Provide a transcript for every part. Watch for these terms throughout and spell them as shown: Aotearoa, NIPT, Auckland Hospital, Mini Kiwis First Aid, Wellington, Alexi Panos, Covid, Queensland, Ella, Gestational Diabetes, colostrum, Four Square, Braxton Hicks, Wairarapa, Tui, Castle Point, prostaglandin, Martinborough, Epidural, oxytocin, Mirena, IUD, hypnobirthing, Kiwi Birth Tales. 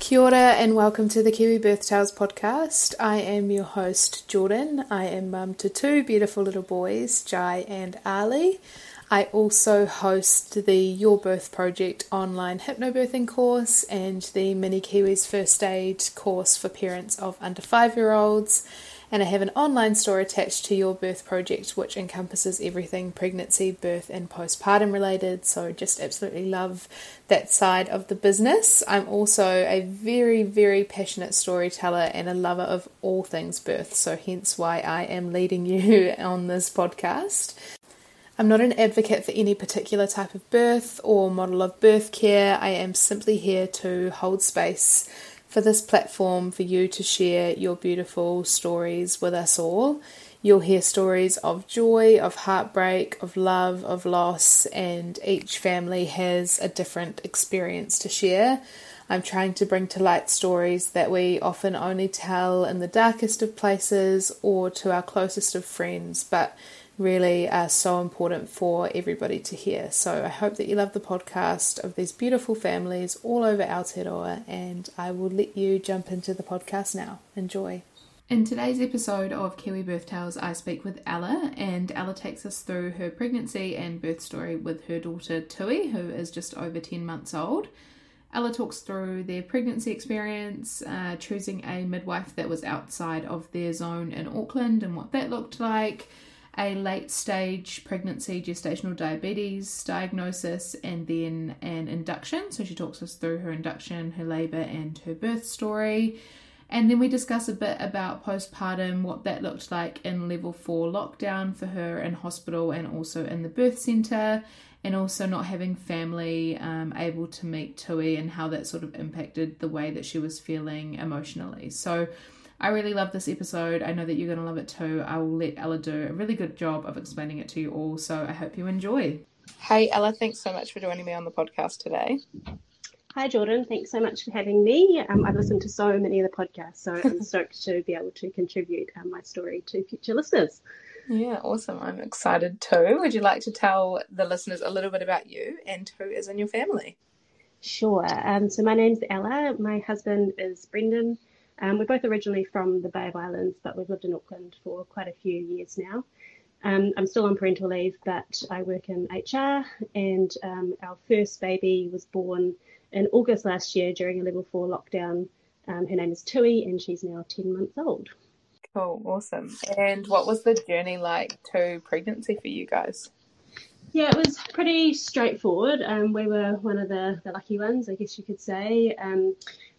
Kia ora and welcome to the Kiwi Birth Tales podcast. I am your host, Jordan. I am mum to two beautiful little boys, Jai and Ali. I also host the Your Birth Project online hypnobirthing course and the Mini Kiwis First Aid course for parents of under 5-year-olds. And I have an online store attached to Your Birth Project, which encompasses everything pregnancy, birth and postpartum related. So just absolutely love that side of the business. I'm also a very, very passionate storyteller and a lover of all things birth. So hence why I am leading you on this podcast. I'm not an advocate for any particular type of birth or model of birth care. I am simply here to hold space for this platform for you to share your beautiful stories with us all. You'll hear stories of joy, of heartbreak, of love, of loss, and each family has a different experience to share. I'm trying to bring to light stories that we often only tell in the darkest of places or to our closest of friends, but really are so important for everybody to hear. So I hope that you love the podcast of these beautiful families all over Aotearoa, and I will let you jump into the podcast now. Enjoy. In today's episode of Kiwi Birth Tales, I speak with Ella, and Ella takes us through her pregnancy and birth story with her daughter Tui, who is just over 10 months old. Ella talks through their pregnancy experience, choosing a midwife that was outside of their zone in Auckland and what that looked like, a late-stage pregnancy gestational diabetes diagnosis, and then an induction. So she talks us through her induction, her labour, and her birth story. And then we discuss a bit about postpartum, what that looked like in level 4 lockdown for her in hospital and also in the birth centre, and also not having family able to meet Tui and how that sort of impacted the way that she was feeling emotionally. So I really love this episode. I know that you're going to love it too. I will let Ella do a really good job of explaining it to you all, so I hope you enjoy. Hey Ella, thanks so much for joining me on the podcast today. Hi Jordan, thanks so much for having me. I've listened to so many of the podcasts, so I'm stoked to be able to contribute my story to future listeners. Yeah, awesome. I'm excited too. Would you like to tell the listeners a little bit about you and who is in your family? Sure. So my name's Ella. My husband is Brendan. We're both originally from the Bay of Islands, but we've lived in Auckland for quite a few years now. I'm still on parental leave, but I work in HR, and our first baby was born in August last year during a level 4 lockdown. Her name is Tui, and she's now 10 months old. Cool, awesome. And what was the journey like to pregnancy for you guys? Yeah, it was pretty straightforward. We were one of the lucky ones, I guess you could say.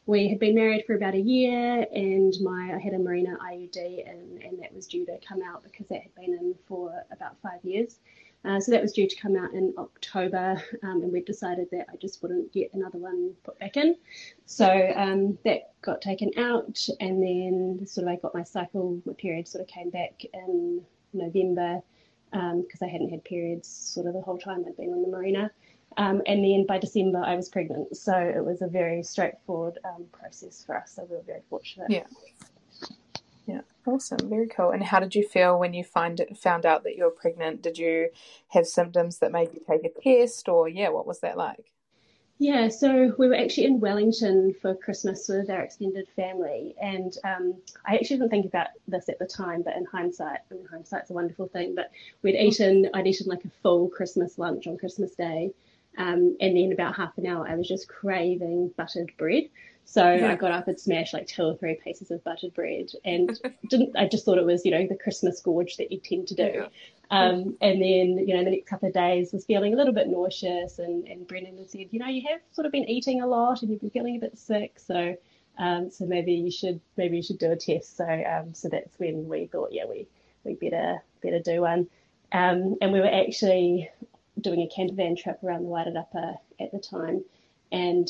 We had been married for about a year, and I had a Mirena IUD, and that was due to come out because that had been in for about 5 years. So that was due to come out in October, and we decided that I just wouldn't get another one put back in. So that got taken out, and then sort of I got my period sort of came back in November, because I hadn't had periods sort of the whole time I'd been on the Mirena. And then by December, I was pregnant. So it was a very straightforward process for us. So we were very fortunate. Yeah. Awesome. Very cool. And how did you feel when you found out that you were pregnant? Did you have symptoms that made you take a test, or what was that like? Yeah. So we were actually in Wellington for Christmas with our extended family. And I actually didn't think about this at the time, but in hindsight, hindsight's a wonderful thing, but I'd eaten like a full Christmas lunch on Christmas Day. And then about half an hour, I was just craving buttered bread. So I got up and smashed like 2 or 3 pieces of buttered bread, and I just thought it was, the Christmas gorge that you tend to do. Yeah. And then, the next couple of days was feeling a little bit nauseous, and Brendan said, you have sort of been eating a lot and you've been feeling a bit sick. So, so maybe you should do a test. So, so that's when we thought, we better do one. And we were actually doing a camper van trip around the Wairarapa at the time, and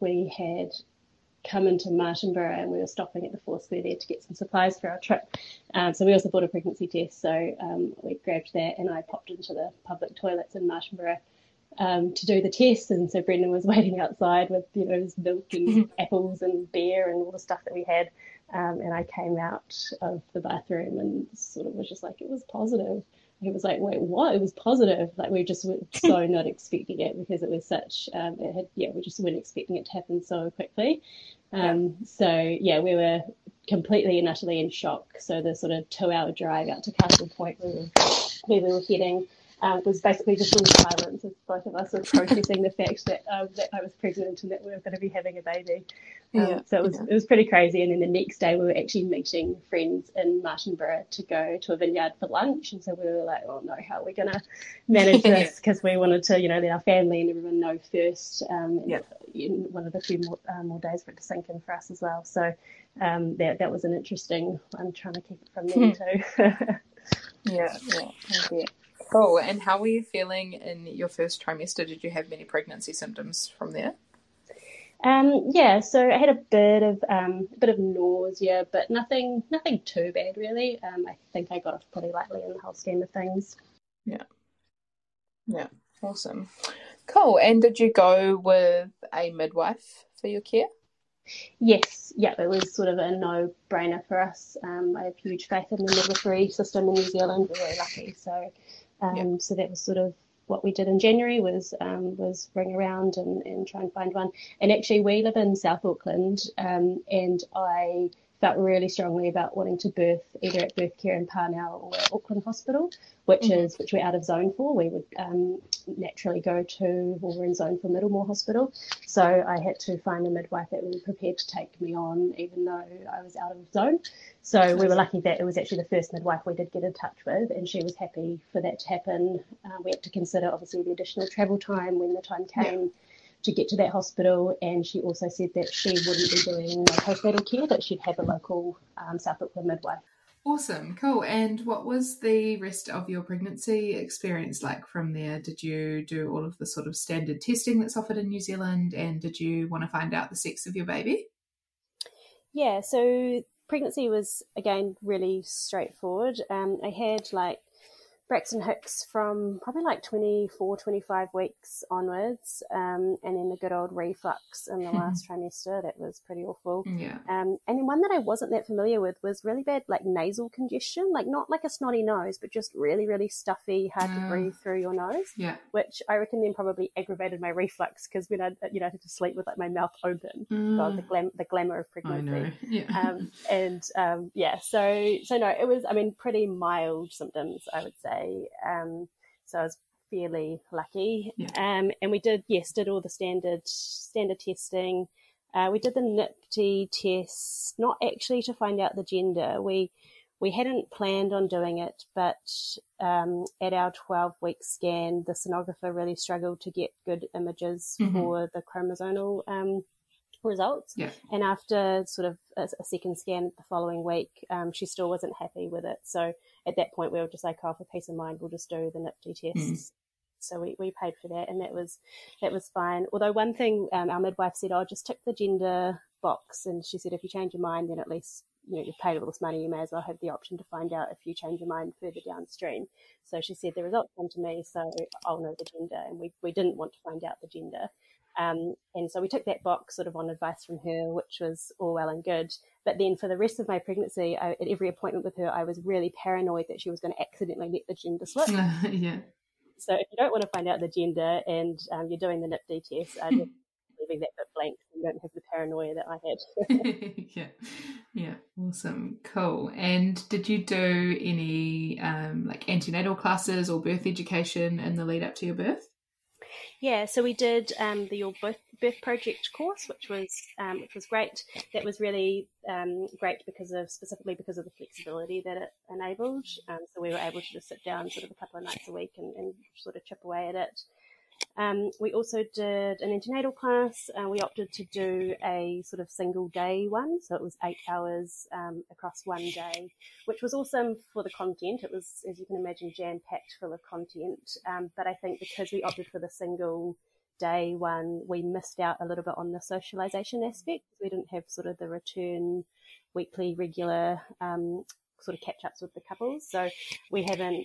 we had come into Martinborough, and we were stopping at the Four Square there to get some supplies for our trip. So we also bought a pregnancy test. So we grabbed that, and I popped into the public toilets in Martinborough to do the test. And so Brendan was waiting outside with, you know, his milk and apples and beer and all the stuff that we had. And I came out of the bathroom and sort of was just like, it was positive. He was like, wait, what? It was positive. Like, we just were so not expecting it, because it was such, we just weren't expecting it to happen so quickly. We were completely and utterly in shock. So the sort of 2-hour drive out to Castle Point where we were heading was basically just in silence, as both of us were processing the fact that I was pregnant and that we were going to be having a baby. It was pretty crazy. And then the next day we were actually meeting friends in Martinborough to go to a vineyard for lunch. And so we were like, oh no, how are we going to manage this? Because we wanted to, you know, let our family and everyone know first. One of the few more days for it to sink in for us as well. So that was an interesting one, trying to keep it from there too. Cool. And how were you feeling in your first trimester? Did you have many pregnancy symptoms from there? So I had a bit of nausea, but nothing too bad really. I think I got off pretty lightly in the whole scheme of things. Yeah. Awesome. Cool. And did you go with a midwife for your care? Yes, it was sort of a no-brainer for us. I have huge faith in the midwifery system in New Zealand. We're really lucky, so that was sort of what we did in January was ring around and try and find one. And actually, we live in South Auckland, and I felt really strongly about wanting to birth either at Birth Care in Parnell or at Auckland Hospital, which we're out of zone for. We would naturally go to, or we're in zone for Middlemore Hospital. So I had to find a midwife that was prepared to take me on, even though I was out of zone. So we were lucky that it was actually the first midwife we did get in touch with, and she was happy for that to happen. We had to consider, obviously, the additional travel time when the time came. Yeah. To get to that hospital, and she also said that she wouldn't be doing no postnatal care, that she'd have a local South Auckland midwife. Awesome, cool. And what was the rest of your pregnancy experience like from there? Did you do all of the sort of standard testing that's offered in New Zealand, and did you want to find out the sex of your baby? Yeah, so pregnancy was, again, really straightforward. I had Braxton Hicks from probably 24, 25 weeks onwards, and then the good old reflux in the last trimester. That was pretty awful. Yeah. And then one that I wasn't that familiar with was really bad, nasal congestion, not a snotty nose, but just really, really stuffy, hard to breathe through your nose. Yeah. Which I reckon then probably aggravated my reflux, because when I had to sleep with my mouth open. God, the glamour of pregnancy. I know. Yeah. So it was pretty mild symptoms, I would say. So I was fairly lucky. Yeah. And we did all the standard testing. We did the NIPT test, not actually to find out the gender. We hadn't planned on doing it, but at our 12-week scan, the sonographer really struggled to get good images for the chromosomal results. Yeah. And after sort of a second scan the following week, she still wasn't happy with it. So at that point we were just like, oh, for peace of mind, we'll just do the NIPT tests. So we paid for that, and that was fine. Although one thing our midwife said, oh, just tick the gender box, and she said, if you change your mind, then at least, you know, you've paid all this money, you may as well have the option to find out if you change your mind further downstream. So she said, the results come to me, so I'll know the gender, and we didn't want to find out the gender. And so we took that box sort of on advice from her, which was all well and good. But then for the rest of my pregnancy, at every appointment with her, I was really paranoid that she was going to accidentally let the gender slip. Yeah. So if you don't want to find out the gender and you're doing the NIPT test, I'm just leaving that bit blank so you don't have the paranoia that I had. Yeah. Awesome. Cool. And did you do any antenatal classes or birth education in the lead up to your birth? Yeah, so we did the Your Birth Project course, which was great. That was really great specifically because of the flexibility that it enabled. So we were able to just sit down sort of a couple of nights a week and sort of chip away at it. We also did an antenatal class. We opted to do a sort of single day one, so it was 8 hours across one day, which was awesome for the content. It was, as you can imagine, jam-packed full of content, but I think because we opted for the single day one, we missed out a little bit on the socialisation aspect because we didn't have sort of the return weekly regular sort of catch-ups with the couples. So we haven't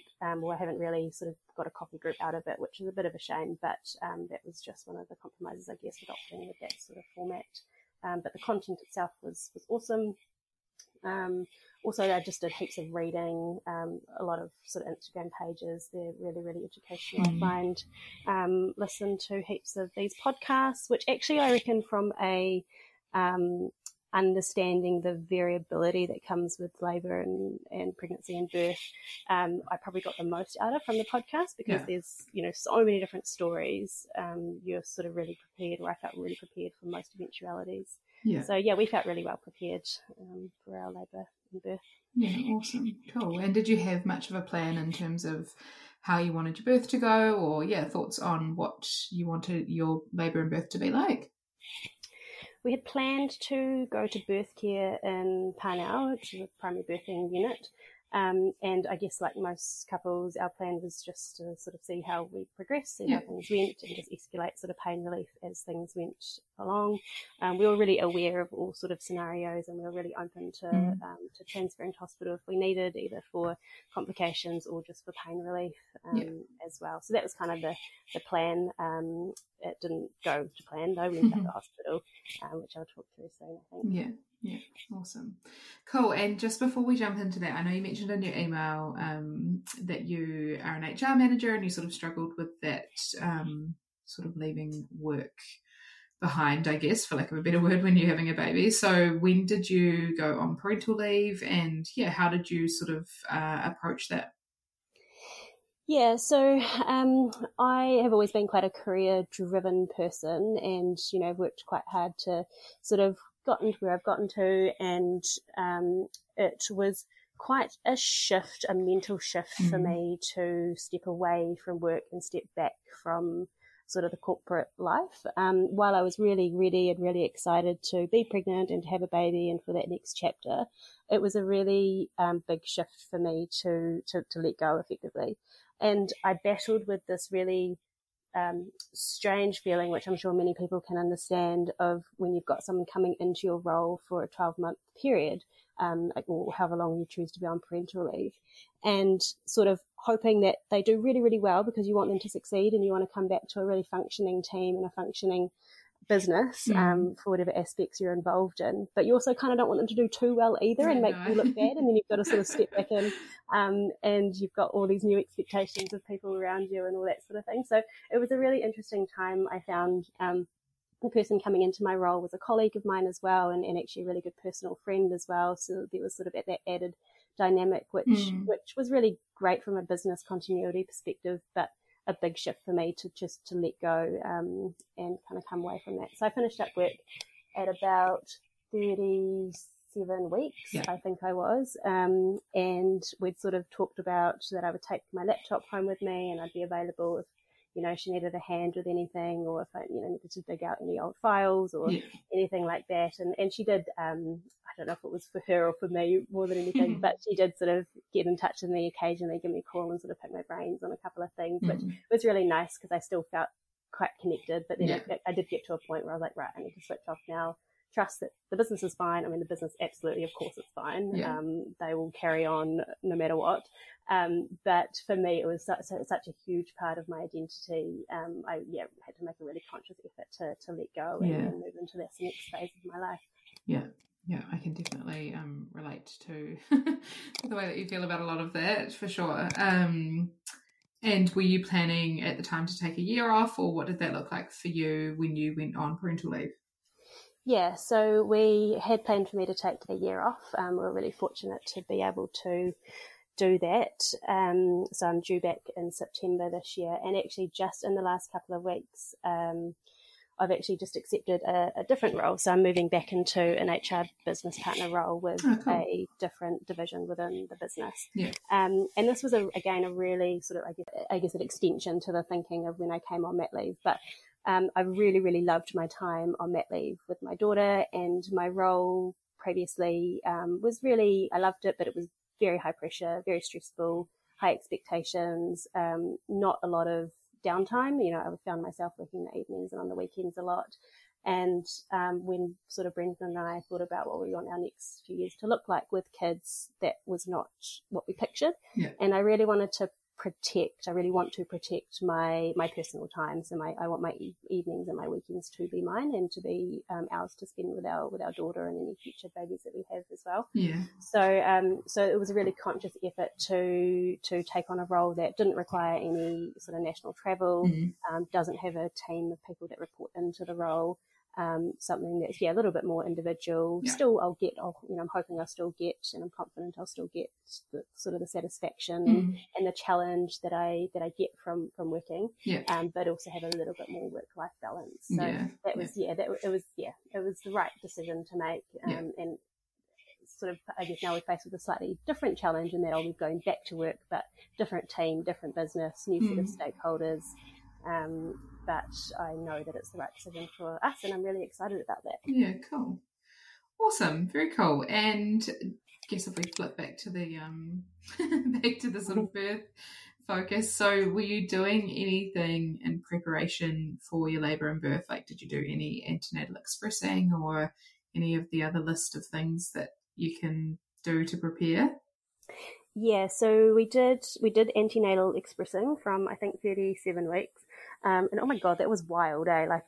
really sort of got a coffee group out of it, which is a bit of a shame, but that was just one of the compromises, I guess, with opting with that sort of format. But the content itself was awesome. Also, I just did heaps of reading, a lot of sort of Instagram pages. They're really, really educational, I find. Listen to heaps of these podcasts, which actually I reckon from a understanding the variability that comes with labour and pregnancy and birth, I probably got the most out of from the podcast because there's, you know, so many different stories. You're sort of really prepared, or I felt really prepared for most eventualities. Yeah. So, yeah, we felt really well prepared for our labour and birth. Yeah, awesome. Cool. And did you have much of a plan in terms of how you wanted your birth to go, or, yeah, thoughts on what you wanted your labour and birth to be like? We had planned to go to birth care in Parnell, which is a primary birthing unit. And I guess like most couples, our plan was just to sort of see how we progressed, see how things went, and just escalate sort of pain relief as things went along. We were really aware of all sort of scenarios, and we were really open to transferring to hospital if we needed, either for complications or just for pain relief as well. So that was kind of the plan. It didn't go to plan though. We ended up at the hospital, which I'll talk through soon, I think. Yeah, awesome. Cool. And just before we jump into that, I know you mentioned in your email that you are an HR manager and you sort of struggled with that sort of leaving work behind, I guess, for lack of a better word, when you're having a baby. So when did you go on parental leave, and, yeah, how did you sort of approach that? Yeah, so I have always been quite a career-driven person, and, you know, I've worked quite hard to sort of gotten to where I've gotten to, and it was quite a shift, a mental shift for me to step away from work and step back from sort of the corporate life. While I was really ready and really excited to be pregnant and to have a baby and for that next chapter, it was a really big shift for me to let go effectively. And I battled with this really strange feeling, which I'm sure many people can understand, of when you've got someone coming into your role for a 12-month period, or however long you choose to be on parental leave, and sort of hoping that they do really, really well because you want them to succeed and you want to come back to a really functioning team and a functioning business for whatever aspects you're involved in, but you also kind of don't want them to do too well either and make you look bad, and then you've got to sort of step back in and you've got all these new expectations of people around you and all that sort of thing. So it was a really interesting time, I found. The person coming into my role was a colleague of mine as well, and actually a really good personal friend as well, so there was sort of that added dynamic which was really great from a business continuity perspective, but a big shift for me to just to let go and kind of come away from that. So I finished up work at about 37 weeks, I think I was, and we'd sort of talked about that I would take my laptop home with me and I'd be available if, you know, she needed a hand with anything, or if I, you know, needed to dig out any old files or anything like that. And she did, I don't know if it was for her or for me more than anything, but she did sort of get in touch with me occasionally, give me a call and sort of pick my brains on a couple of things, which was really nice because I still felt quite connected. But then I did get to a point where I was like, right, I need to switch off now. Trust that the business is fine. I mean, the business, absolutely, of course it's fine. They will carry on no matter what. But for me, it was such a huge part of my identity. I had to make a really conscious effort to let go and move into this next phase of my life. Yeah, I can definitely relate to the way that you feel about a lot of that, for sure. And were you planning at the time to take a year off, or what did that look like for you when you went on parental leave? Yeah, so we had planned for me to take the year off. We were really fortunate to be able to do that. So I'm due back in September this year, and actually just in the last couple of weeks, I've actually just accepted a different role. So I'm moving back into an HR business partner role with a different division within the business. Yeah. And this was, a really sort of, I guess, an extension to the thinking of when I came on mat leave. But I really, really loved my time on mat leave with my daughter, and my role previously was really, I loved it, but it was very high pressure, very stressful, high expectations, not a lot of downtime. You know, I found myself working the evenings and on the weekends a lot. And when sort of Brendan and I thought about what we want our next few years to look like with kids, that was not what we pictured. Yeah. And I really wanted to protect my personal time. So I want my evenings and my weekends to be mine and to be ours to spend with our daughter and any future babies that we have as well. Yeah. So it was a really conscious effort to take on a role that didn't require any sort of national travel, mm-hmm. Doesn't have a team of people that report into the role. Something that's a little bit more individual. Yeah. Still, I'm hoping I'll still get, and I'm confident I'll still get the satisfaction and the challenge that I get from working. Yeah. But also have a little bit more work-life balance. So it was the right decision to make. And sort of, I guess now we're faced with a slightly different challenge in that I'll be going back to work, but different team, different business, new set of stakeholders. But I know that it's the right decision for us, and I'm really excited about that. Yeah, cool. Awesome, very cool. And I guess if we flip back to the back to the sort of birth focus, so were you doing anything in preparation for your labour and birth? Like, did you do any antenatal expressing or any of the other list of things that you can do to prepare? Yeah, so we did antenatal expressing from, I think, 37 weeks. And oh my God, that was wild, eh? Like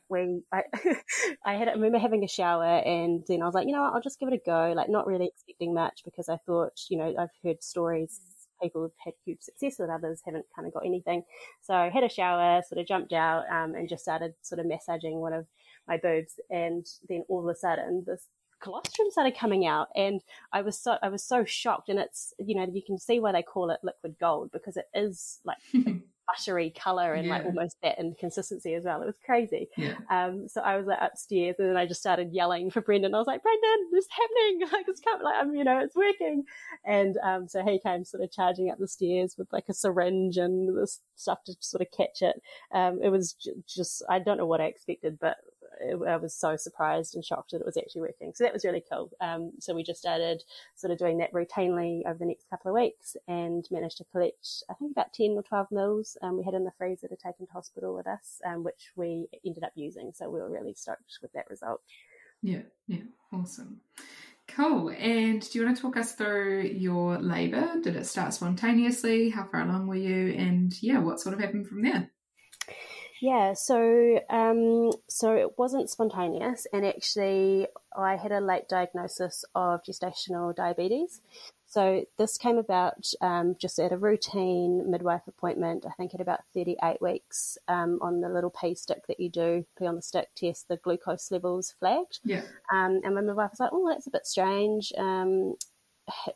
I remember having a shower, and then I was like, you know what, I'll just give it a go. Like, not really expecting much, because I thought, you know, I've heard stories, people have had huge success with others, haven't kind of got anything. So I had a shower, sort of jumped out, and just started sort of massaging one of my boobs. And then all of a sudden this colostrum started coming out, and I was so shocked. And it's, you know, you can see why they call it liquid gold, because it is like buttery color and like almost that and consistency as well. It was crazy. So I was like upstairs, and then I just started yelling for Brendan. I was like, Brendan, this is happening, like it's coming, like I'm, you know, it's working. And so he came sort of charging up the stairs with like a syringe and this stuff to sort of catch it. It was just, I don't know what I expected, but I was so surprised and shocked that it was actually working. So that was really cool. So we just started sort of doing that routinely over the next couple of weeks, and managed to collect, I think, about 10 or 12 mils we had in the freezer to take into hospital with us, which we ended up using. So we were really stoked with that result. Yeah, awesome. Cool. And do you want to talk us through your labour? Did it start spontaneously? How far along were you? And what sort of happened from there? Yeah, so it wasn't spontaneous, and actually I had a late diagnosis of gestational diabetes. So this came about just at a routine midwife appointment, I think at about 38 weeks, on the little pee stick that you do, pee on the stick test, the glucose levels flagged. Yeah. And my midwife was like, oh, that's a bit strange.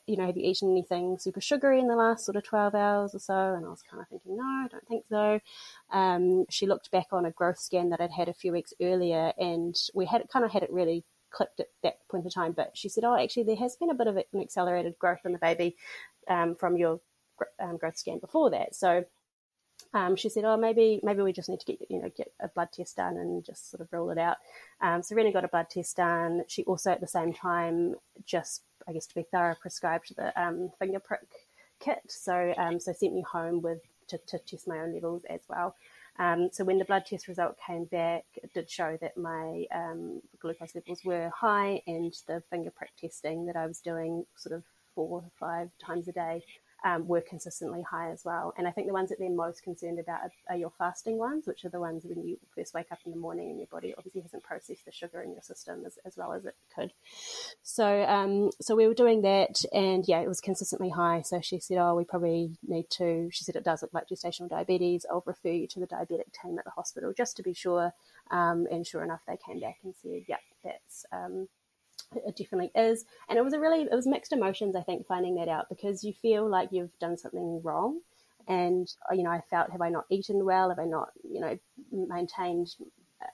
You know, have you eaten anything super sugary in the last sort of 12 hours or so? And I was kind of thinking, no, I don't think so. She looked back on a growth scan that I'd had a few weeks earlier, and we had it really clicked at that point in time. But she said, oh, actually, there has been a bit of an accelerated growth in the baby from your growth scan before that. So she said, oh, maybe we just need to get a blood test done and just sort of rule it out. So Rena got a blood test done. She also at the same time just, I guess to be thorough, prescribed the finger prick kit. So sent me home to test my own levels as well. So when the blood test result came back, it did show that my glucose levels were high, and the finger prick testing that I was doing sort of 4 or 5 times a day were consistently high as well. And I think the ones that they're most concerned about are your fasting ones, which are the ones when you first wake up in the morning and your body obviously hasn't processed the sugar in your system as well as it could. So we were doing that, and it was consistently high. So she said, oh, we probably need to, she said, it does look like gestational diabetes. I'll refer you to the diabetic team at the hospital just to be sure. And sure enough, they came back and said, that's it definitely is. And it was mixed emotions, I think, finding that out, because you feel like you've done something wrong. And, you know, I felt, have I not eaten well? Have I not, you know, maintained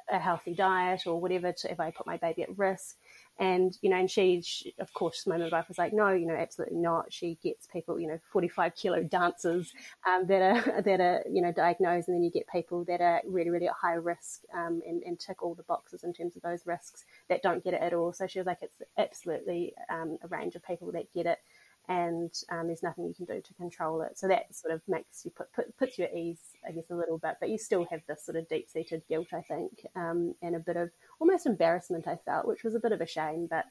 a healthy diet or whatever? If I put my baby at risk. And, you know, and she of course, my midwife was like, no, you know, absolutely not. She gets people, you know, 45-kilo dancers that are, you know, diagnosed, and then you get people that are really, really at high risk and tick all the boxes in terms of those risks that don't get it at all. So she was like, it's absolutely a range of people that get it. and there's nothing you can do to control it. So that sort of makes you puts you at ease, I guess, a little bit, but you still have this sort of deep-seated guilt, I think, and a bit of almost embarrassment I felt, which was a bit of a shame, but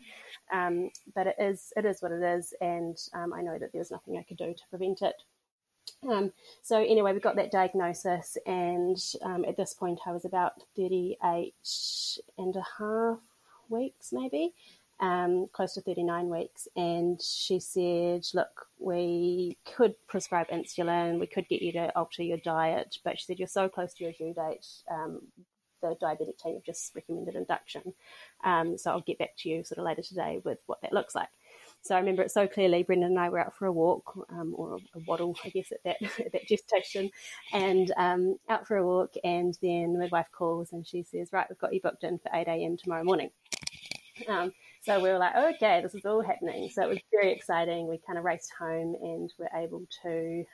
it is what it is, and I know that there was nothing I could do to prevent it. So anyway, we got that diagnosis, and at this point I was about 38 and a half weeks maybe, close to 39 weeks, and she said, look, we could prescribe insulin, we could get you to alter your diet, but she said, you're so close to your due date, the diabetic team have just recommended induction, so I'll get back to you sort of later today with what that looks like. So I remember it so clearly. Brendan and I were out for a walk, or a waddle, I guess, at that gestation, and out for a walk. And then the midwife calls and she says, right, we've got you booked in for 8 a.m. tomorrow morning. So we were like, okay, this is all happening. So it was very exciting. We kind of raced home and were able to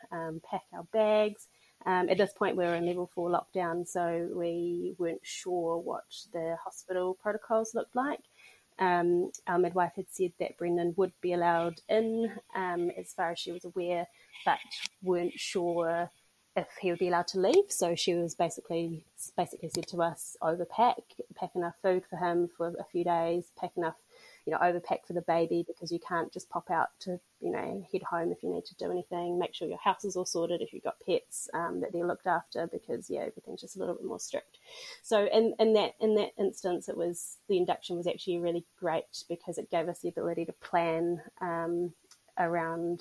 pack our bags. At this point, we were in level 4 lockdown, so we weren't sure what the hospital protocols looked like. Our midwife had said that Brendan would be allowed in, as far as she was aware, but weren't sure if he would be allowed to leave. So she was basically said to us, overpack enough food for him for a few days, pack enough, overpack for the baby, because you can't just pop out to, head home if you need to do anything. Make sure your house is all sorted if you've got pets, that they're looked after, because everything's just a little bit more strict. So in that instance, it was, the induction was actually really great, because it gave us the ability to plan around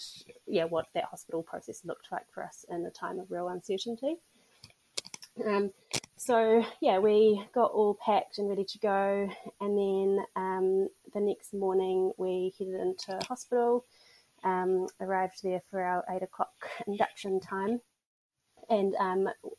what that hospital process looked like for us in a time of real uncertainty. So we got all packed and ready to go, and then the next morning we headed into hospital, arrived there for our 8 o'clock induction time, and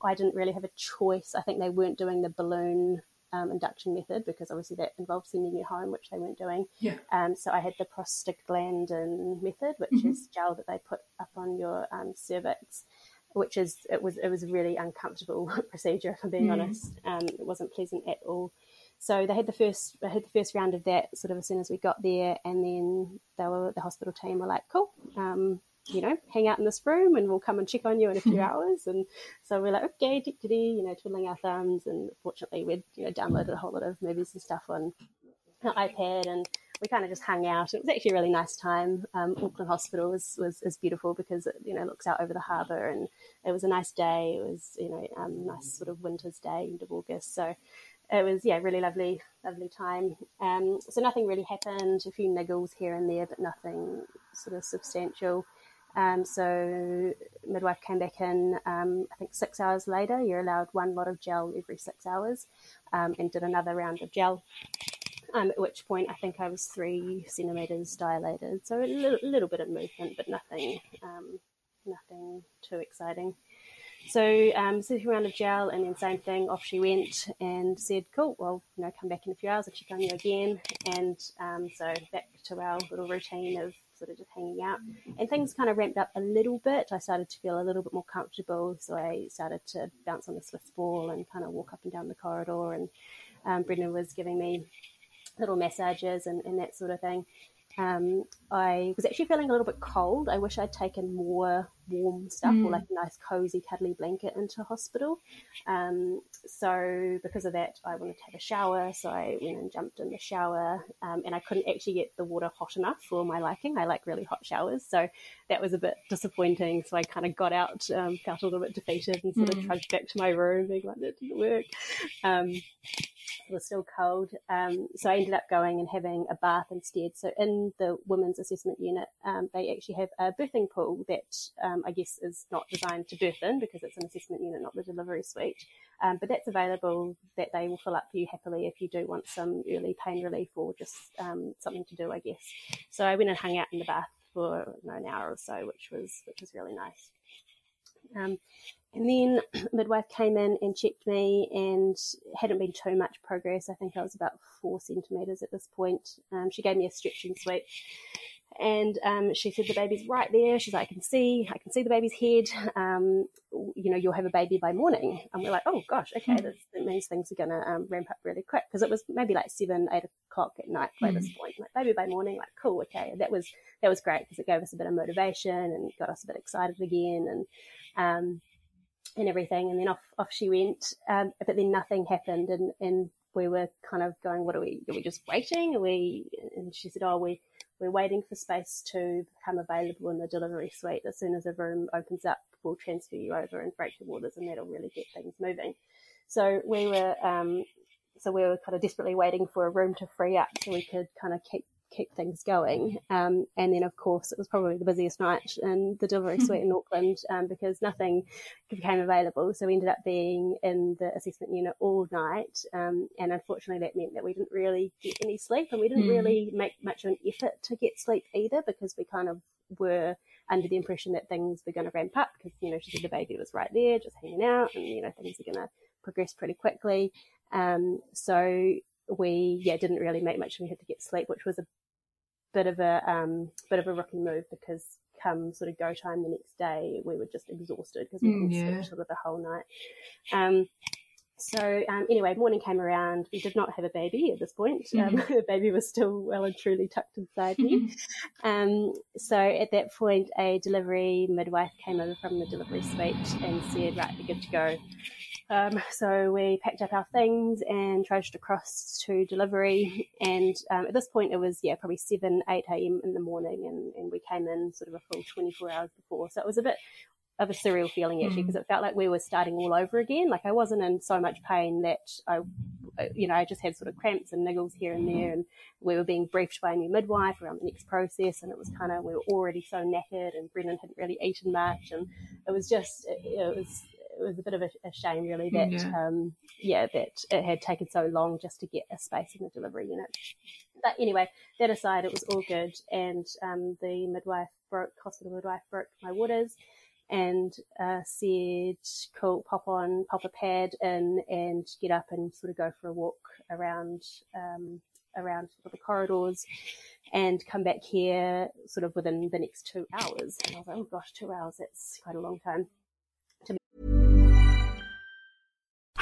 I didn't really have a choice. I think they weren't doing the balloon induction method, because obviously that involves sending you home, which they weren't doing. Yeah. So I had the prostaglandin method, which is gel that they put up on your cervix, which is it was a really uncomfortable procedure, if I'm being honest. It wasn't pleasant at all. So I had the first round of that sort of as soon as we got there, and then the hospital team were like, cool, hang out in this room and we'll come and check on you in a few hours. And so we're like, okay, twiddling our thumbs. And fortunately we'd downloaded a whole lot of movies and stuff on our iPad, and we kind of just hung out. It was actually a really nice time. Auckland Hospital is beautiful, because it looks out over the harbour, and it was a nice day. It was nice sort of winter's day, end of August. So it was really lovely time. So nothing really happened. A few niggles here and there, but nothing sort of substantial. So midwife came back in, I think 6 hours later. You're allowed one lot of gel every 6 hours, and did another round of gel, at which point I think I was 3 centimetres dilated. So a little bit of movement, but nothing too exciting. So second round of gel, and then same thing, off she went, and said, cool, well, come back in a few hours and check on you again. And so back to our little routine of sort of just hanging out, and things kind of ramped up a little bit. I started to feel a little bit more comfortable, so I started to bounce on the Swiss ball and kind of walk up and down the corridor, and Brendan was giving me little massages and that sort of thing. I was actually feeling a little bit cold. I wish I'd taken more warm stuff, or like a nice cozy cuddly blanket into hospital. So because of that, I wanted to have a shower, so I went and jumped in the shower, and I couldn't actually get the water hot enough for my liking. I like really hot showers, so that was a bit disappointing. So I kind of got out, felt a little bit defeated, and sort of trudged back to my room being like, that didn't work. It was still cold, so I ended up going and having a bath instead. So in the women's assessment unit, they actually have a birthing pool that I guess is not designed to birth in, because it's an assessment unit, not the delivery suite, but that's available, that they will fill up for you happily if you do want some early pain relief, or just something to do, I guess. So I went and hung out in the bath for an hour or so, which was really nice. And then midwife came in and checked me, and hadn't been too much progress. I think I was about 4 centimetres at this point. She gave me a stretch and sweep, And she said the baby's right there. She's like, I can see the baby's head. You'll have a baby by morning. And we're like, oh gosh, okay, that means things are going to ramp up really quick, because it was maybe like 7, 8 o'clock at night by this point. Like, baby by morning, like, cool, okay. That was great, because it gave us a bit of motivation and got us a bit excited again, and everything. And then off she went, but then nothing happened, and we were kind of going, what are we just waiting? And she said, oh, we're waiting for space to become available in the delivery suite. As soon as a room opens up, we'll transfer you over and break the waters, and that'll really get things moving. So we were kind of desperately waiting for a room to free up so we could kind of keep things going. And then, of course, it was probably the busiest night in the delivery suite in Auckland, because nothing became available. So we ended up being in the assessment unit all night. And unfortunately, that meant that we didn't really get any sleep, and we didn't really make much of an effort to get sleep either, because we kind of were under the impression that things were going to ramp up, because, she said the baby was right there just hanging out, and, things are going to progress pretty quickly. So we didn't really make much of an effort to get sleep, which was a bit of a rookie move, because come sort of go time the next day, we were just exhausted, because we didn't sleep sort of the whole night. Anyway, morning came around. We did not have a baby at this point. The baby was still well and truly tucked inside me. So at that point, a delivery midwife came over from the delivery suite and said, right, we're good to go. So we packed up our things and trudged across to delivery, and at this point it was probably 7-8 a.m. in the morning, and we came in sort of a full 24 hours before, so it was a bit of a surreal feeling actually, because it felt like we were starting all over again. Like, I wasn't in so much pain that I just had sort of cramps and niggles here and there, and we were being briefed by a new midwife around the next process, and it was kind of, we were already so knackered, and Brennan hadn't really eaten much, and it was just it was a bit of a shame, really, that that it had taken so long just to get a space in the delivery unit. But anyway, that aside, it was all good, and the hospital midwife broke my waters, and said, "Cool, pop a pad in, and get up and sort of go for a walk around sort of the corridors, and come back here sort of within the next 2 hours." And I was like, "Oh gosh, 2 hours—that's quite a long time."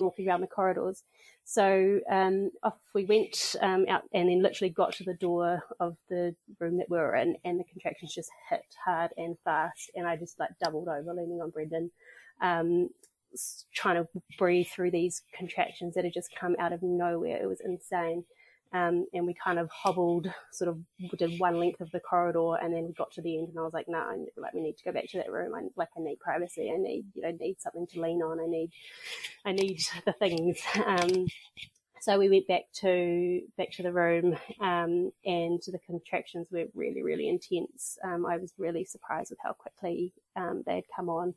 Walking around the corridors, so off we went out, and then literally got to the door of the room that we were in, and the contractions just hit hard and fast, and I just like doubled over, leaning on Brendan, trying to breathe through these contractions that had just come out of nowhere. It was insane. And we kind of hobbled, sort of did one length of the corridor, and then we got to the end, and I was like, we need to go back to that room. I need privacy. I need, need something to lean on. I need the things. So we went back to the room, and the contractions were really, really intense. I was really surprised with how quickly they had come on.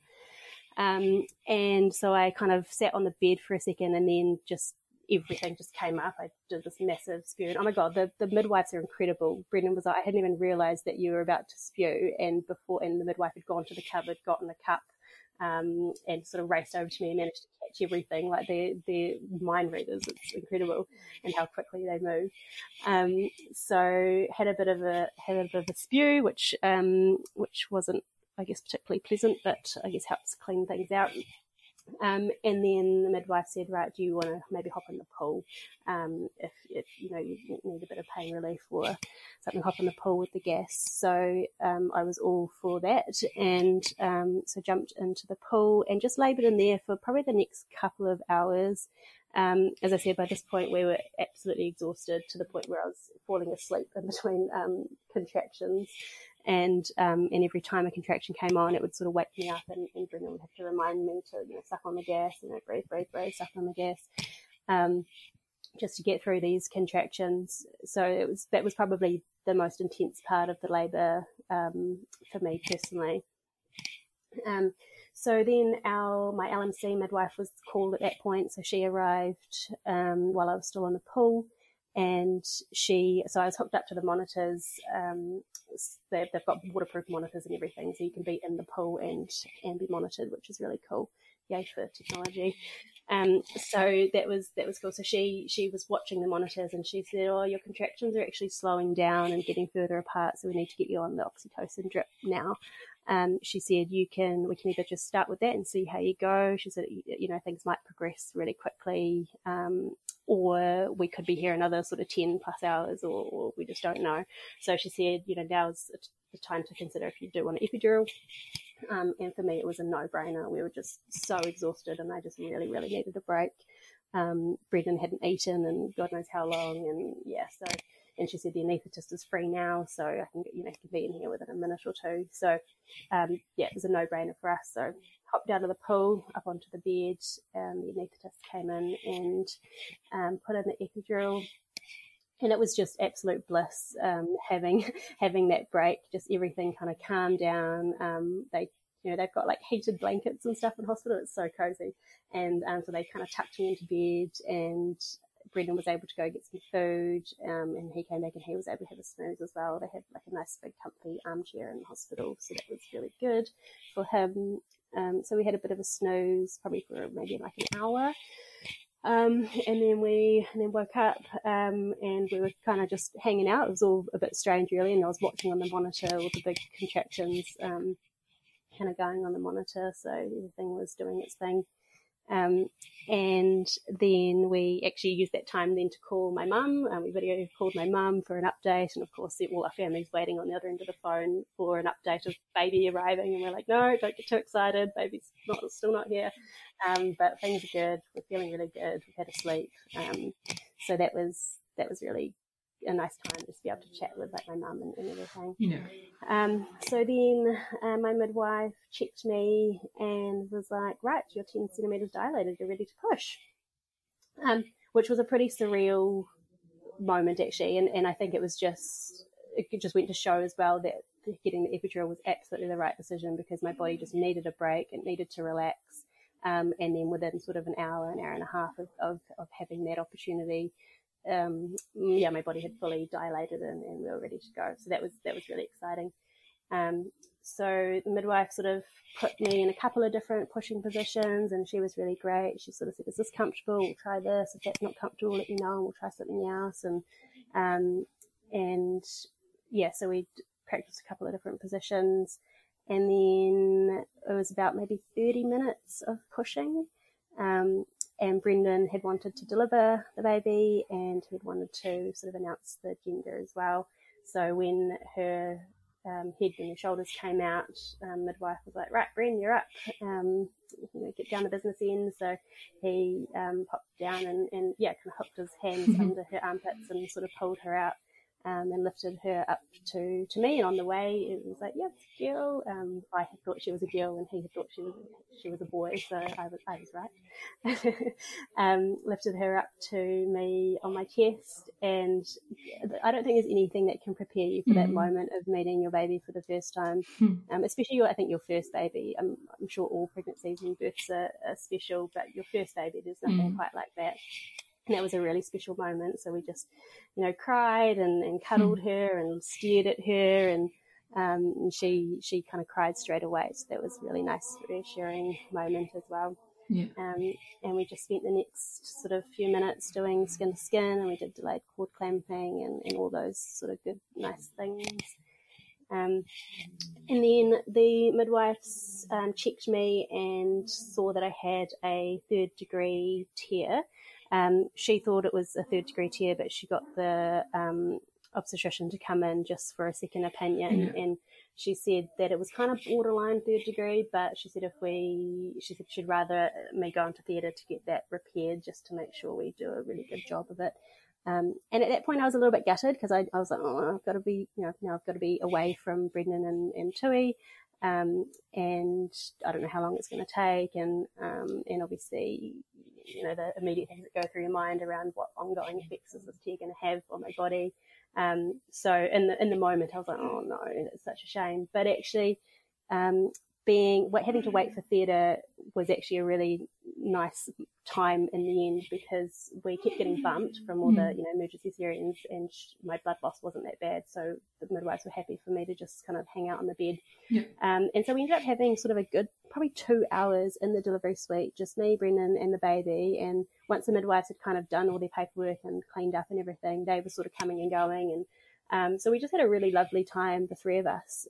And so I kind of sat on the bed for a second, and then just everything just came up. I did this massive spew. Oh my God, the midwives are incredible. Brendan was like, I hadn't even realised that you were about to spew. And the midwife had gone to the cupboard, gotten a cup, and sort of raced over to me and managed to catch everything. Like, they're mind readers. It's incredible, and how quickly they move. So had a bit of a spew, which wasn't, I guess, particularly pleasant, but I guess helps clean things out. And then the midwife said, right, do you want to maybe hop in the pool? If you need a bit of pain relief or something, hop in the pool with the gas. So I was all for that, and so jumped into the pool and just laboured in there for probably the next couple of hours. As I said, by this point we were absolutely exhausted, to the point where I was falling asleep in between contractions. And every time a contraction came on, it would sort of wake me up, and Brendan would have to remind me to suck on the gas, breathe, suck on the gas. just to get through these contractions. So that was probably the most intense part of the labour for me personally. So then my LMC midwife was called at that point, so she arrived while I was still in the pool, and so I was hooked up to the monitors. They've got waterproof monitors and everything, so you can be in the pool and be monitored, which is really cool. Yay for technology. So that was cool. So she was watching the monitors and she said, "Oh, your contractions are actually slowing down and getting further apart, so we need to get you on the oxytocin drip now." She said, "We can either just start with that and see how you go." She said, "You know, things might progress really quickly, or we could be here another sort of 10+ hours, or we just don't know." So she said, "You know, now's the time to consider if you do want an epidural." And for me, it was a no-brainer. We were just so exhausted, and I just really, really needed a break. Brendan hadn't eaten, and God knows how long, and And she said the anaesthetist is free now, so I can can be in here within a minute or two. So it was a no-brainer for us. So hopped out of the pool, up onto the bed. The anaesthetist came in and put in the epidural, and it was just absolute bliss. Having that break, just everything kind of calmed down. They've got like heated blankets and stuff in hospital. It's so cozy, and so they kind of tucked me into bed and. Brendan was able to go get some food, and he came back and he was able to have a snooze as well. They had like a nice big comfy armchair in the hospital, so that was really good for him. So we had a bit of a snooze, probably for maybe like an hour, and then woke up, and we were kind of just hanging out. It was all a bit strange, really, and I was watching on the monitor all the big contractions, kind of going on the monitor, so everything was doing its thing. And then we actually used that time then to call my mum. We video called my mum for an update, and of course all our family's waiting on the other end of the phone for an update of baby arriving, and we're like, "No, don't get too excited, baby's still not here." But things are good, we're feeling really good, we've had a sleep. So that was really a nice time just to be able to chat with like my mum and everything. Yeah. So then my midwife checked me and was like, "Right, you're 10 centimetres dilated, you're ready to push," which was a pretty surreal moment actually, and I think it just went to show as well that getting the epidural was absolutely the right decision, because my body just needed a break, it needed to relax, and then within sort of an hour and a half of having that opportunity, my body had fully dilated and we were ready to go. So that was really exciting. So the midwife sort of put me in a couple of different pushing positions, and she was really great. She sort of said, "Is this comfortable? We'll try this. If that's not comfortable, let me know, and we'll try something else." So we practiced a couple of different positions, and then it was about maybe 30 minutes of pushing. And Brendan had wanted to deliver the baby, and he'd wanted to sort of announce the gender as well. So when her head and her shoulders came out, midwife was like, "Right, Bren, you're up. Get down the business end." So he popped down and kind of hooked his hands under her armpits and sort of pulled her out, and lifted her up to me. And on the way, it was like, "Yes, girl." I had thought she was a girl, and he had thought she was a boy, so I was right. Lifted her up to me on my chest, and I don't think there's anything that can prepare you for that moment of meeting your baby for the first time, especially your first baby. I'm sure all pregnancies and births are special, but your first baby, there's nothing quite like that. And that was a really special moment. So we just, cried and cuddled her and stared at her, and she kind of cried straight away. So that was a really nice, reassuring moment as well. Yeah. And we just spent the next sort of few minutes doing skin to skin, and we did delayed cord clamping and all those sort of good, nice things. And then the midwives checked me and saw that I had a 3rd degree tear. She thought it was a 3rd degree tear, but she got the obstetrician to come in just for a second opinion, and she said that it was kind of borderline 3rd degree, but she said she'd rather me go into theatre to get that repaired, just to make sure we do a really good job of it. And at that point I was a little bit gutted, because I was like, "Oh, I've got to be, now I've got to be away from Brendan and Tui, and I don't know how long it's going to take," and obviously you know, the immediate things that go through your mind around what ongoing effects is this tear going to have on my body. So in the moment, I was like, oh no, it's such a shame. But actually, having to wait for theatre was actually a really nice time in the end, because we kept getting bumped from all the, you know, emergency cesareans, and my blood loss wasn't that bad, so the midwives were happy for me to just kind of hang out on the bed. Yeah. And so we ended up having sort of a good probably 2 hours in the delivery suite, just me, Brendan and the baby. And once the midwives had kind of done all their paperwork and cleaned up and everything, they were sort of coming and going, and so we just had a really lovely time, the three of us.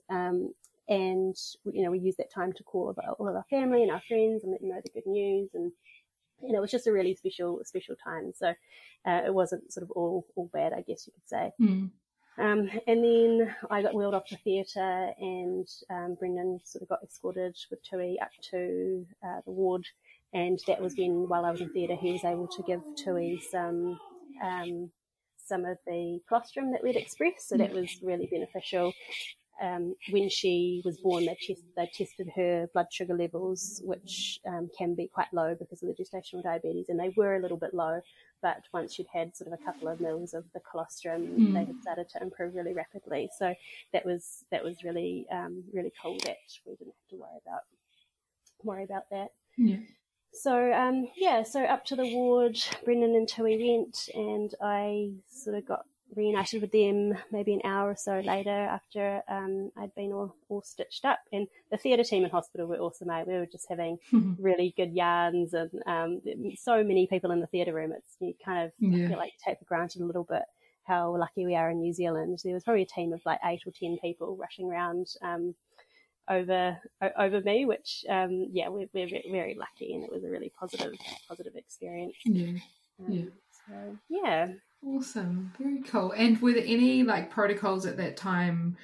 And, you know, we used that time to call all of our family and our friends and let them know the good news. And, you know, it was just a really special, special time. So it wasn't sort of all bad, I guess you could say. Mm. And then I got wheeled off to theatre, and Brendan sort of got escorted with Tui up to the ward. And that was when, while I was in theatre, he was able to give Tui some of the colostrum that we'd expressed. So that was really beneficial. When she was born, they tested her blood sugar levels, which can be quite low because of the gestational diabetes, and they were a little bit low. But once she'd had sort of a couple of mils of the colostrum, they had started to improve really rapidly. So that was really really cool that we didn't have to worry about that. Yeah. So, so up to the ward, Brendan and Tui went, and I sort of got reunited with them maybe an hour or so later after I'd been all stitched up. And the theatre team in hospital were awesome, eh? We were just having really good yarns, and so many people in the theatre room. You kind of feel like you take for granted a little bit how lucky we are in New Zealand. There was probably a team of like 8 or 10 people rushing around over me, which we're very lucky, and it was a really positive experience. Awesome. Very cool. And were there any like protocols at that time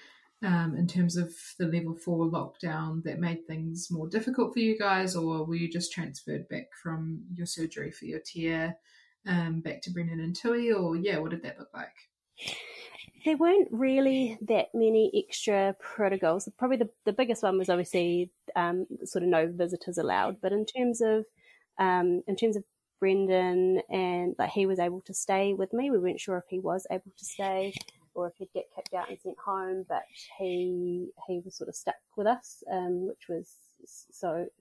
in terms of the level 4 lockdown that made things more difficult for you guys, or were you just transferred back from your surgery for your tear back to Brendan and Tui, or what did that look like? There weren't really that many extra protocols. Probably the biggest one was obviously sort of no visitors allowed, but in terms of Brendan, and like he was able to stay with me. We weren't sure if he was able to stay or if he'd get kicked out and sent home, but he was sort of stuck with us, which was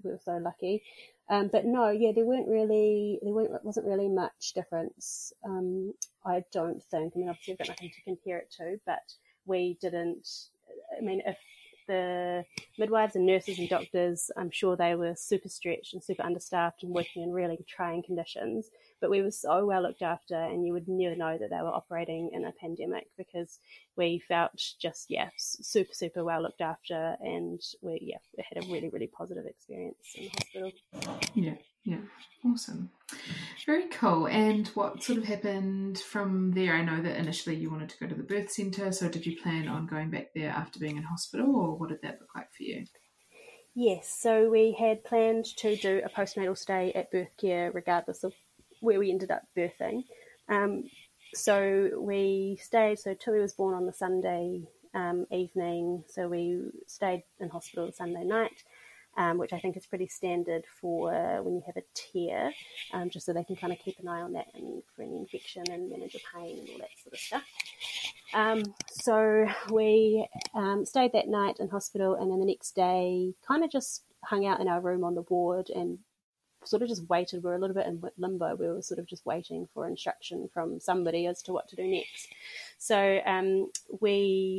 we were so lucky. But no, wasn't really much difference. I don't think. I mean, obviously I've got nothing to compare it to, but we didn't. I mean, if the midwives and nurses and doctors, I'm sure they were super stretched and super understaffed and working in really trying conditions, but we were so well looked after, and you would never know that they were operating in a pandemic, because we felt just super, super well looked after, and we had a really, really positive experience in the hospital. Awesome. Very cool. And what sort of happened from there? I know that initially you wanted to go to the birth centre, so did you plan on going back there after being in hospital, or what did that look like for you? Yes, so we had planned to do a postnatal stay at birth care regardless of where we ended up birthing. So we stayed, so Tui was born on the Sunday evening, so we stayed in hospital the Sunday night. Which I think is pretty standard for when you have a tear, just so they can kind of keep an eye on that and for any infection and manage your pain and all that sort of stuff. So we stayed that night in hospital, and then the next day kind of just hung out in our room on the ward and sort of just waited. We were a little bit in limbo. We were sort of just waiting for instruction from somebody as to what to do next. So and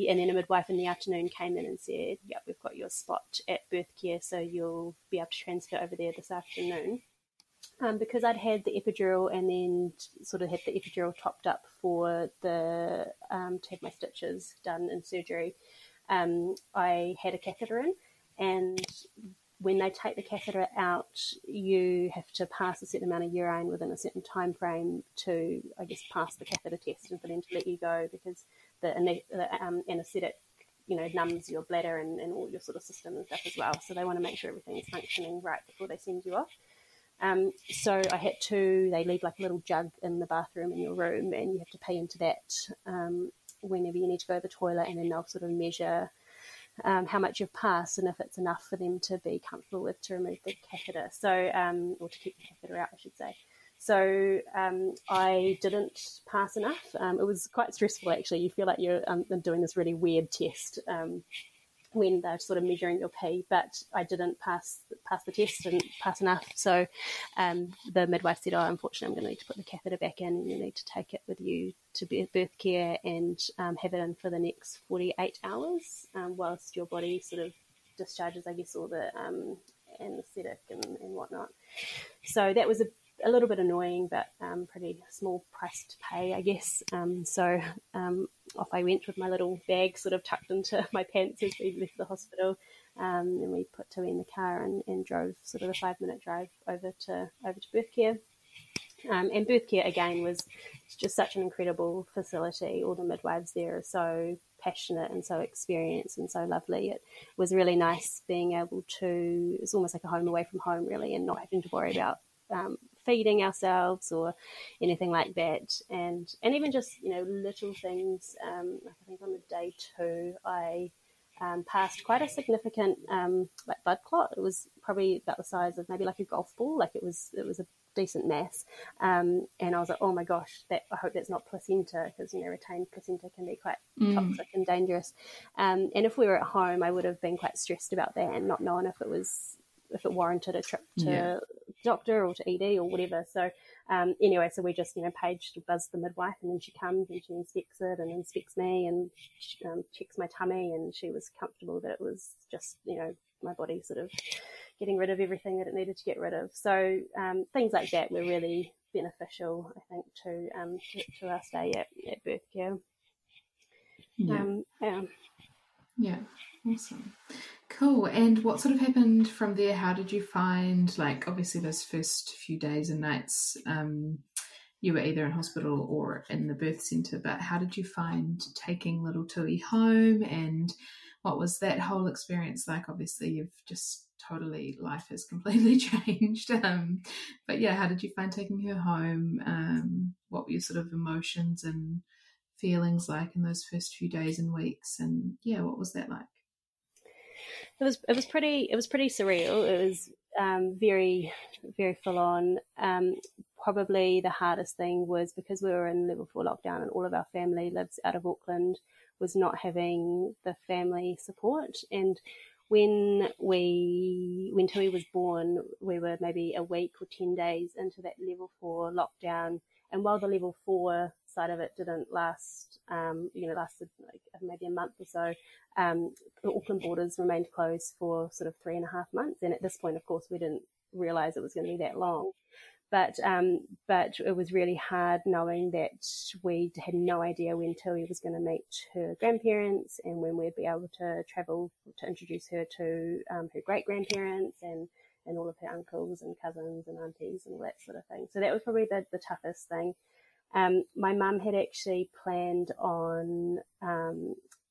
then a midwife in the afternoon came in and said, yep, we've got your spot at birth care, so you'll be able to transfer over there this afternoon. Because I'd had the epidural and then sort of had the epidural topped up for the to have my stitches done in surgery, I had a catheter in, and when they take the catheter out, you have to pass a certain amount of urine within a certain time frame to, I guess, pass the catheter test and for them to let you go, because the anaesthetic, you know, numbs your bladder and all your sort of system and stuff as well. So they want to make sure everything is functioning right before they send you off. So I had to, they leave like a little jug in the bathroom in your room, and you have to pee into that whenever you need to go to the toilet, and then they'll sort of measure how much you've passed and if it's enough for them to be comfortable with to remove the catheter, so or to keep the catheter out, I should say. So I didn't pass enough. It was quite stressful, actually. You feel like you're doing this really weird test when they're sort of measuring your pee, but I didn't pass the test, didn't pass enough. So the midwife said, oh, unfortunately, I'm going to need to put the catheter back in and you need to take it with you to birth care and have it in for the next 48 hours whilst your body sort of discharges, I guess, all the anaesthetic and whatnot. So that was a little bit annoying, but pretty small price to pay, I guess. So off I went with my little bag sort of tucked into my pants as we left the hospital, and we put Tui in the car and drove sort of a 5-minute drive over to birth care. And birth care, again, was just such an incredible facility. All the midwives there are so passionate and so experienced and so lovely. It was really nice being able to, it's almost like a home away from home, really, and not having to worry about feeding ourselves or anything like that, and even just, you know, little things. I think on the day 2 I passed quite a significant like blood clot. It was probably about the size of maybe like a golf ball, like it was a decent mass, and I was like, oh my gosh, I hope that's not placenta, because, you know, retained placenta can be quite toxic and dangerous, and if we were at home I would have been quite stressed about that and not knowing if it warranted a trip to doctor or to ED or whatever. So anyway, so we just, you know, buzzed the midwife, and then she comes and she inspects it and inspects me and checks my tummy, and she was comfortable that it was just, you know, my body sort of getting rid of everything that it needed to get rid of. So things like that were really beneficial, I think, to our stay at birth care. Yeah. Yeah, awesome. Cool. And what sort of happened from there? How did you find, like, obviously those first few days and nights you were either in hospital or in the birth centre, but how did you find taking little Tui home, and what was that whole experience like? Obviously you've just totally, life has completely changed. But yeah, how did you find taking her home? What were your sort of emotions and feelings like in those first few days and weeks, and yeah, what was that like? It was pretty surreal. It was very, very full on. Probably the hardest thing was, because we were in level 4 lockdown and all of our family lives out of Auckland, was not having the family support. And when Tui was born, we were maybe a week or 10 days into that level 4 lockdown. And while the level 4 side of it didn't last, lasted like maybe a month or so, the Auckland borders remained closed for sort of 3.5 months. And at this point, of course, we didn't realise it was going to be that long. But it was really hard knowing that we had no idea when Tui was going to meet her grandparents and when we'd be able to travel to introduce her to her great-grandparents and all of her uncles and cousins and aunties and all that sort of thing. So that was probably the toughest thing. My mum had actually planned on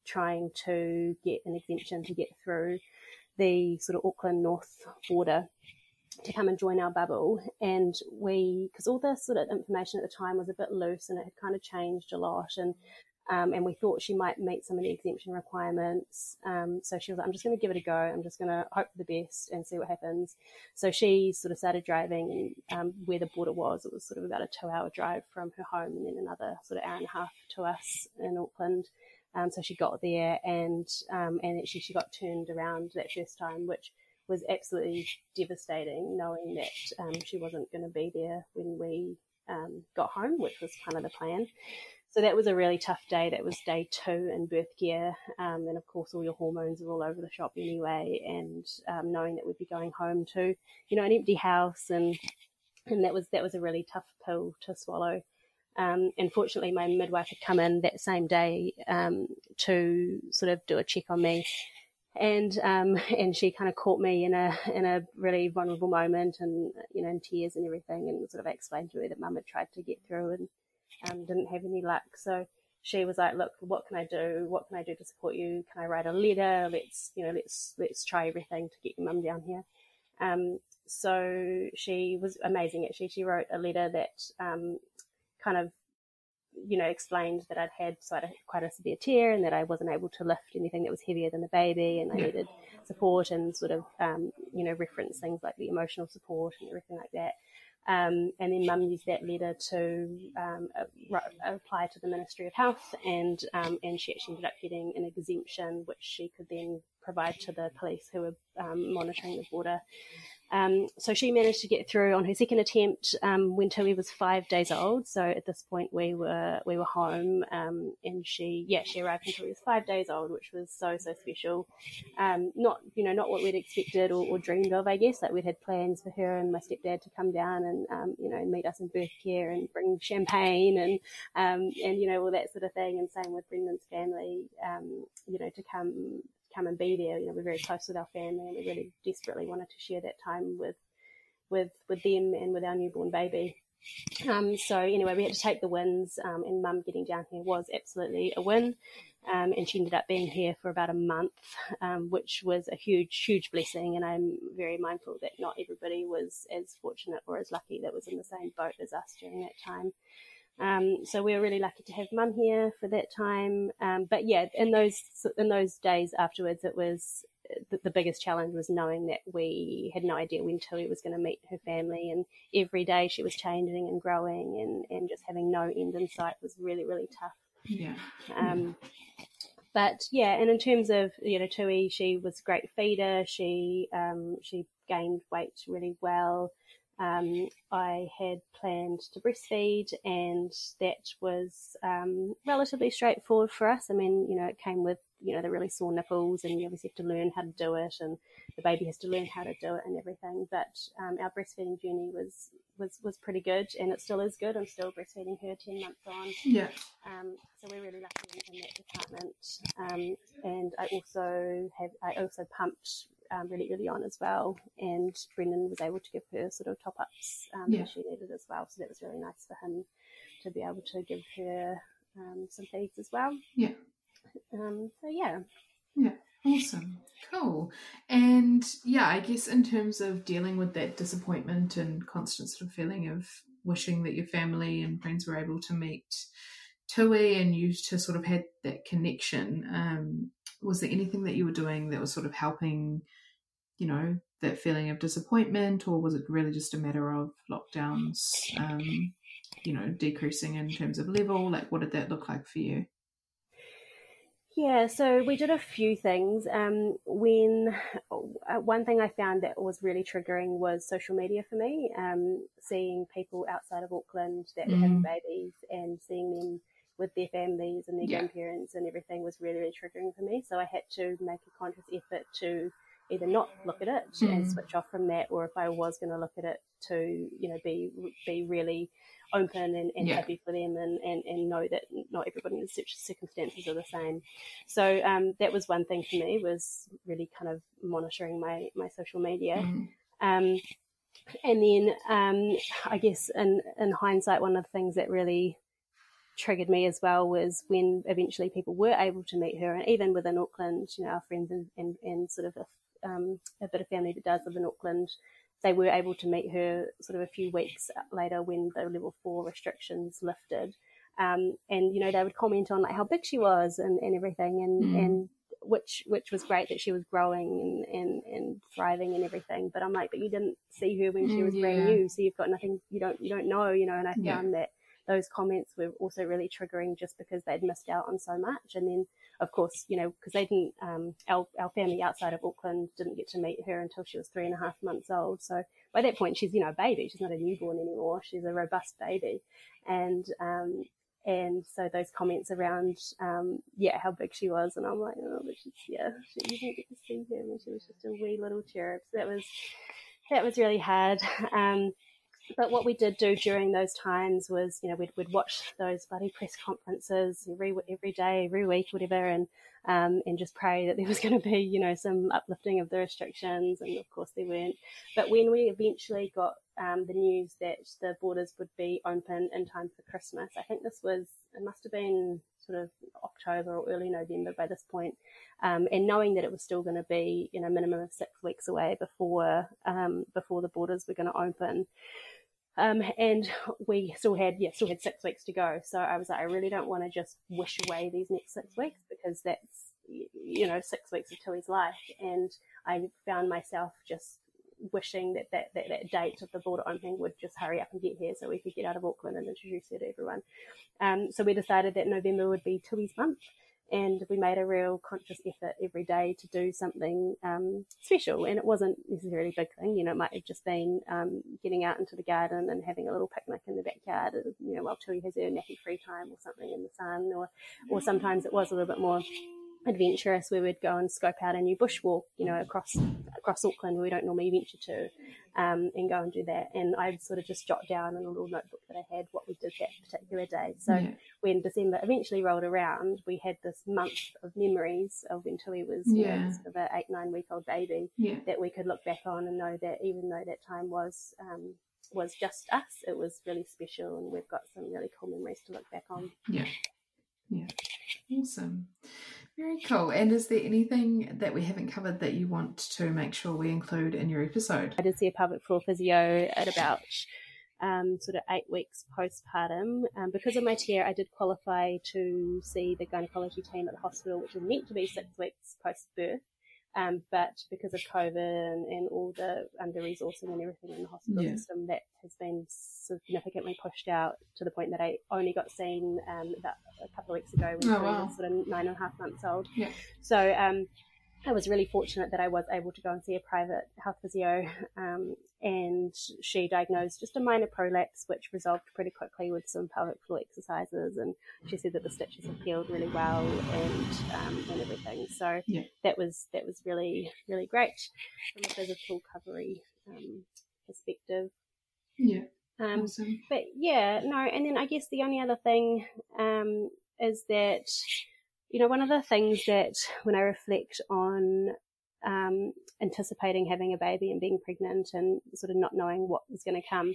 trying to get an exemption to get through the sort of Auckland North border to come and join our bubble. And because all the sort of information at the time was a bit loose and it had kind of changed a lot, and we thought she might meet some of the exemption requirements. So she was like, I'm just going to give it a go. I'm just going to hope for the best and see what happens. So she sort of started driving where the border was. It was sort of about a 2-hour drive from her home and then another sort of 1.5 hours to us in Auckland. So she got there and actually she got turned around that first time, which was absolutely devastating, knowing that she wasn't going to be there when we got home, which was kind of the plan. So that was a really tough day. That was day 2 in birth care. And, of course, all your hormones are all over the shop anyway, and knowing that we'd be going home to, you know, an empty house. And that was a really tough pill to swallow. And fortunately, my midwife had come in that same day to sort of do a check on me. And she kind of caught me in a really vulnerable moment, and, you know, in tears and everything, and sort of explained to her that mum had tried to get through and didn't have any luck. So she was like, look, what can I do? What can I do to support you? Can I write a letter? Let's try everything to get your mum down here. So she was amazing, actually. She wrote a letter that kind of, you know, explained that I'd had quite a severe tear and that I wasn't able to lift anything that was heavier than the baby, and I needed support, and sort of, you know, reference things like the emotional support and everything like that. And then Mum used that letter to apply to the Ministry of Health, and she actually ended up getting an exemption, which she could then provide to the police who were monitoring the border. So she managed to get through on her second attempt when Tui was 5 days old. So at this point we were home, and she arrived when Tui was 5 days old, which was so special. Not what we'd expected or dreamed of, I guess. Like, we'd had plans for her and my stepdad to come down and and meet us in birth care and bring champagne and all that sort of thing. And same with Brendan's family, to come and be there. We're very close with our family, and we really desperately wanted to share that time with them and with our newborn baby. So anyway, we had to take the wins, and Mum getting down here was absolutely a win, and she ended up being here for about a month, which was a huge blessing. And I'm very mindful that not everybody was as fortunate or as lucky that was in the same boat as us during that time. So we were really lucky to have Mum here for that time. But yeah, in those days afterwards, it was the biggest challenge was knowing that we had no idea when Tui was going to meet her family, and every day she was changing and growing, and just having no end in sight was really, really tough. Yeah. But yeah, and in terms of, Tui, she was a great feeder. She gained weight really well. I had planned to breastfeed, and that was relatively straightforward for us. I mean, it came with, the really sore nipples, and you obviously have to learn how to do it, and the baby has to learn how to do it and everything. But our breastfeeding journey was pretty good, and it still is good. I'm still breastfeeding her 10 months on. Yeah. So we're really lucky in that department. And I also pumped really early on as well, and Brendan was able to give her sort of top-ups that she needed as well, so that was really nice for him to be able to give her some feeds as well. Yeah. Awesome. Cool. And yeah, I guess in terms of dealing with that disappointment and constant sort of feeling of wishing that your family and friends were able to meet Tui and you to sort of had that connection, was there anything that you were doing that was sort of helping, that feeling of disappointment, or was it really just a matter of lockdowns, decreasing in terms of level? Like, what did that look like for you? Yeah, so we did a few things. One thing I found that was really triggering was social media for me, seeing people outside of Auckland that were having babies and seeing them with their families and their grandparents and everything was really, really triggering for me. So I had to make a conscious effort to either not look at it and switch off from that, or if I was going to look at it, to be really open and happy for them and know that not everybody in such circumstances are the same. So that was one thing for me, was really kind of monitoring my social media. And then I guess in hindsight, one of the things that really triggered me as well was when eventually people were able to meet her, and even within Auckland, our friends and sort of a bit of family that does live in Auckland, they were able to meet her sort of a few weeks later when the level 4 restrictions lifted, and they would comment on like how big she was and everything, and which was great that she was growing and thriving and everything. But I'm like, but you didn't see her when she was brand new, so you've got nothing. You don't know, And I found that those comments were also really triggering, just because they'd missed out on so much. And then, of course, because they didn't, our family outside of Auckland didn't get to meet her until she was 3.5 months old. So by that point, she's, a baby. She's not a newborn anymore. She's a robust baby. And so those comments around, how big she was, and I'm like, oh, but you didn't get to see her when she was just a wee little cherub. So that was really hard. But what we did do during those times was, we'd watch those bloody press conferences every day, every week, whatever, and just pray that there was going to be, some uplifting of the restrictions, and of course there weren't. But when we eventually got the news that the borders would be open in time for Christmas, I think it must have been sort of October or early November by this point, and knowing that it was still going to be, minimum of 6 weeks away before the borders were going to open. And we still had 6 weeks to go. So I was like, I really don't want to just wish away these next 6 weeks, because that's, 6 weeks of Tui's life. And I found myself just wishing that date of the border opening would just hurry up and get here so we could get out of Auckland and introduce her to everyone. So we decided that November would be Tui's month, and we made a real conscious effort every day to do something special. And it wasn't necessarily a big thing, you know, it might have just been getting out into the garden and having a little picnic in the backyard, you know, while Tui has her nappy free time or something in the sun, or sometimes it was a little bit more adventurous where we'd go and scope out a new bushwalk, you know, across Auckland where we don't normally venture to, and go and do that. And I'd sort of just jot down in a little notebook that I had what we did that particular day. So when December eventually rolled around, we had this month of memories of when Tui was sort of an 8-9 week old baby that we could look back on and know that even though that time was just us, it was really special, and we've got some really cool memories to look back on. Yeah. Awesome. Very cool. And is there anything that we haven't covered that you want to make sure we include in your episode? I did see a pelvic floor physio at about sort of 8 weeks postpartum. Because of my tear, I did qualify to see the gynaecology team at the hospital, which was meant to be 6 weeks post-birth. But because of COVID and all the under-resourcing and everything in the hospital system, that has been significantly pushed out to the point that I only got seen about a couple of weeks ago when I was sort of 9.5 months old. Yeah. So I was really fortunate that I was able to go and see a private health physio, and she diagnosed just a minor prolapse, which resolved pretty quickly with some pelvic floor exercises, and she said that the stitches had healed really well and everything. So that was really, really great from a physical recovery perspective. Yeah. Awesome. But and then I guess the only other thing is that, you know, one of the things that when I reflect on anticipating having a baby and being pregnant and sort of not knowing what was going to come,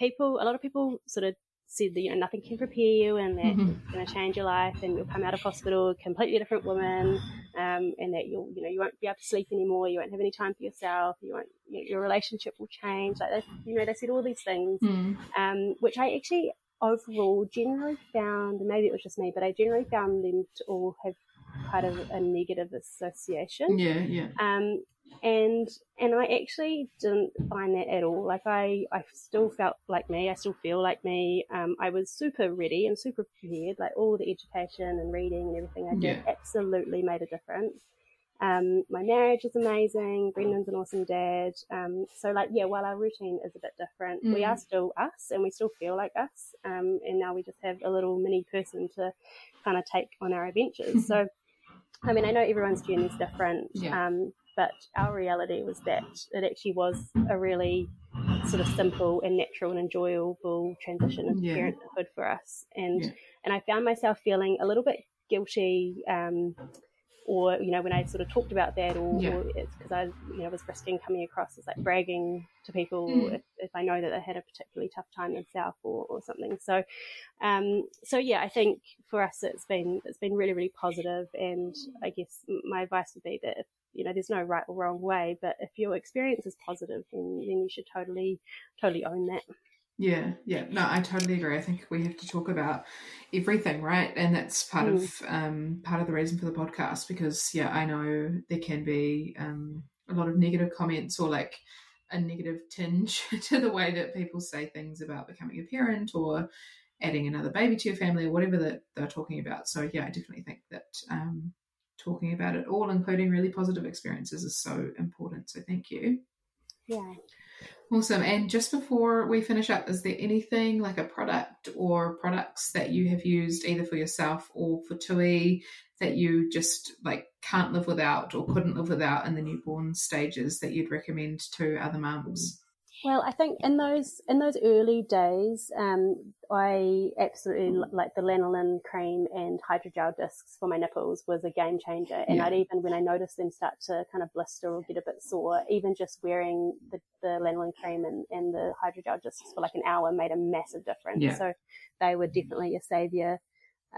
a lot of people sort of said that, you know, nothing can prepare you and that it's going to change your life and you'll come out of hospital a completely different woman, and that you'll, you know, you won't be able to sleep anymore, you won't have any time for yourself, you won't, you know, your relationship will change. Like, they said all these things, which I actually overall generally found, and maybe it was just me, but I generally found them to all have kind of a negative association. And I actually didn't find that at all. Like, I still felt like me, I still feel like me. I was super ready and super prepared, like all the education and reading and everything I did absolutely made a difference. My marriage is amazing. Brendan's an awesome dad. So like, while our routine is a bit different, we are still us and we still feel like us. And now we just have a little mini person to kind of take on our adventures. So, I mean, I know everyone's journey is different, but our reality was that it actually was a really sort of simple and natural and enjoyable transition into parenthood for us. And I found myself feeling a little bit guilty, or, you know, when I sort of talked about that, or it's because I, you know, was risking coming across as like bragging to people if I know that they had a particularly tough time themselves or something. So, I think for us it's been really, really positive. And I guess my advice would be that, if, you know, there's no right or wrong way, but if your experience is positive, then you should totally own that. Yeah. No, I totally agree. I think we have to talk about everything, right? And that's part of the reason for the podcast, because I know there can be a lot of negative comments or like a negative tinge to the way that people say things about becoming a parent or adding another baby to your family or whatever that they're talking about. So I definitely think that talking about it all, including really positive experiences, is so important. So thank you. Yeah. Awesome. And just before we finish up, is there anything like a product or products that you have used either for yourself or for Tui that you just like can't live without or couldn't live without in the newborn stages that you'd recommend to other mums? Well, I think in those early days, I absolutely, like, the lanolin cream and hydrogel discs for my nipples was a game changer. And I'd even, when I noticed them start to kind of blister or get a bit sore, even just wearing the lanolin cream and the hydrogel discs for like an hour made a massive difference. Yeah. So they were definitely a saviour.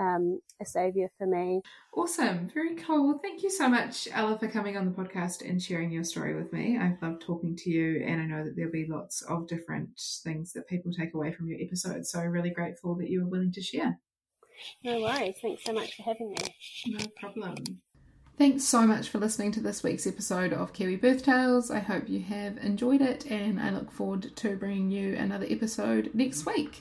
A saviour for me. Awesome. Very cool. Well, thank you so much, Ella, for coming on the podcast and sharing your story with me. I've loved talking to you, and I know that there'll be lots of different things that people take away from your episode, so really grateful that you were willing to share. No worries. Thanks so much for having me. No problem. Thanks so much for listening to this week's episode of Kiwi Birth Tales. I hope you have enjoyed it, and I look forward to bringing you another episode next week.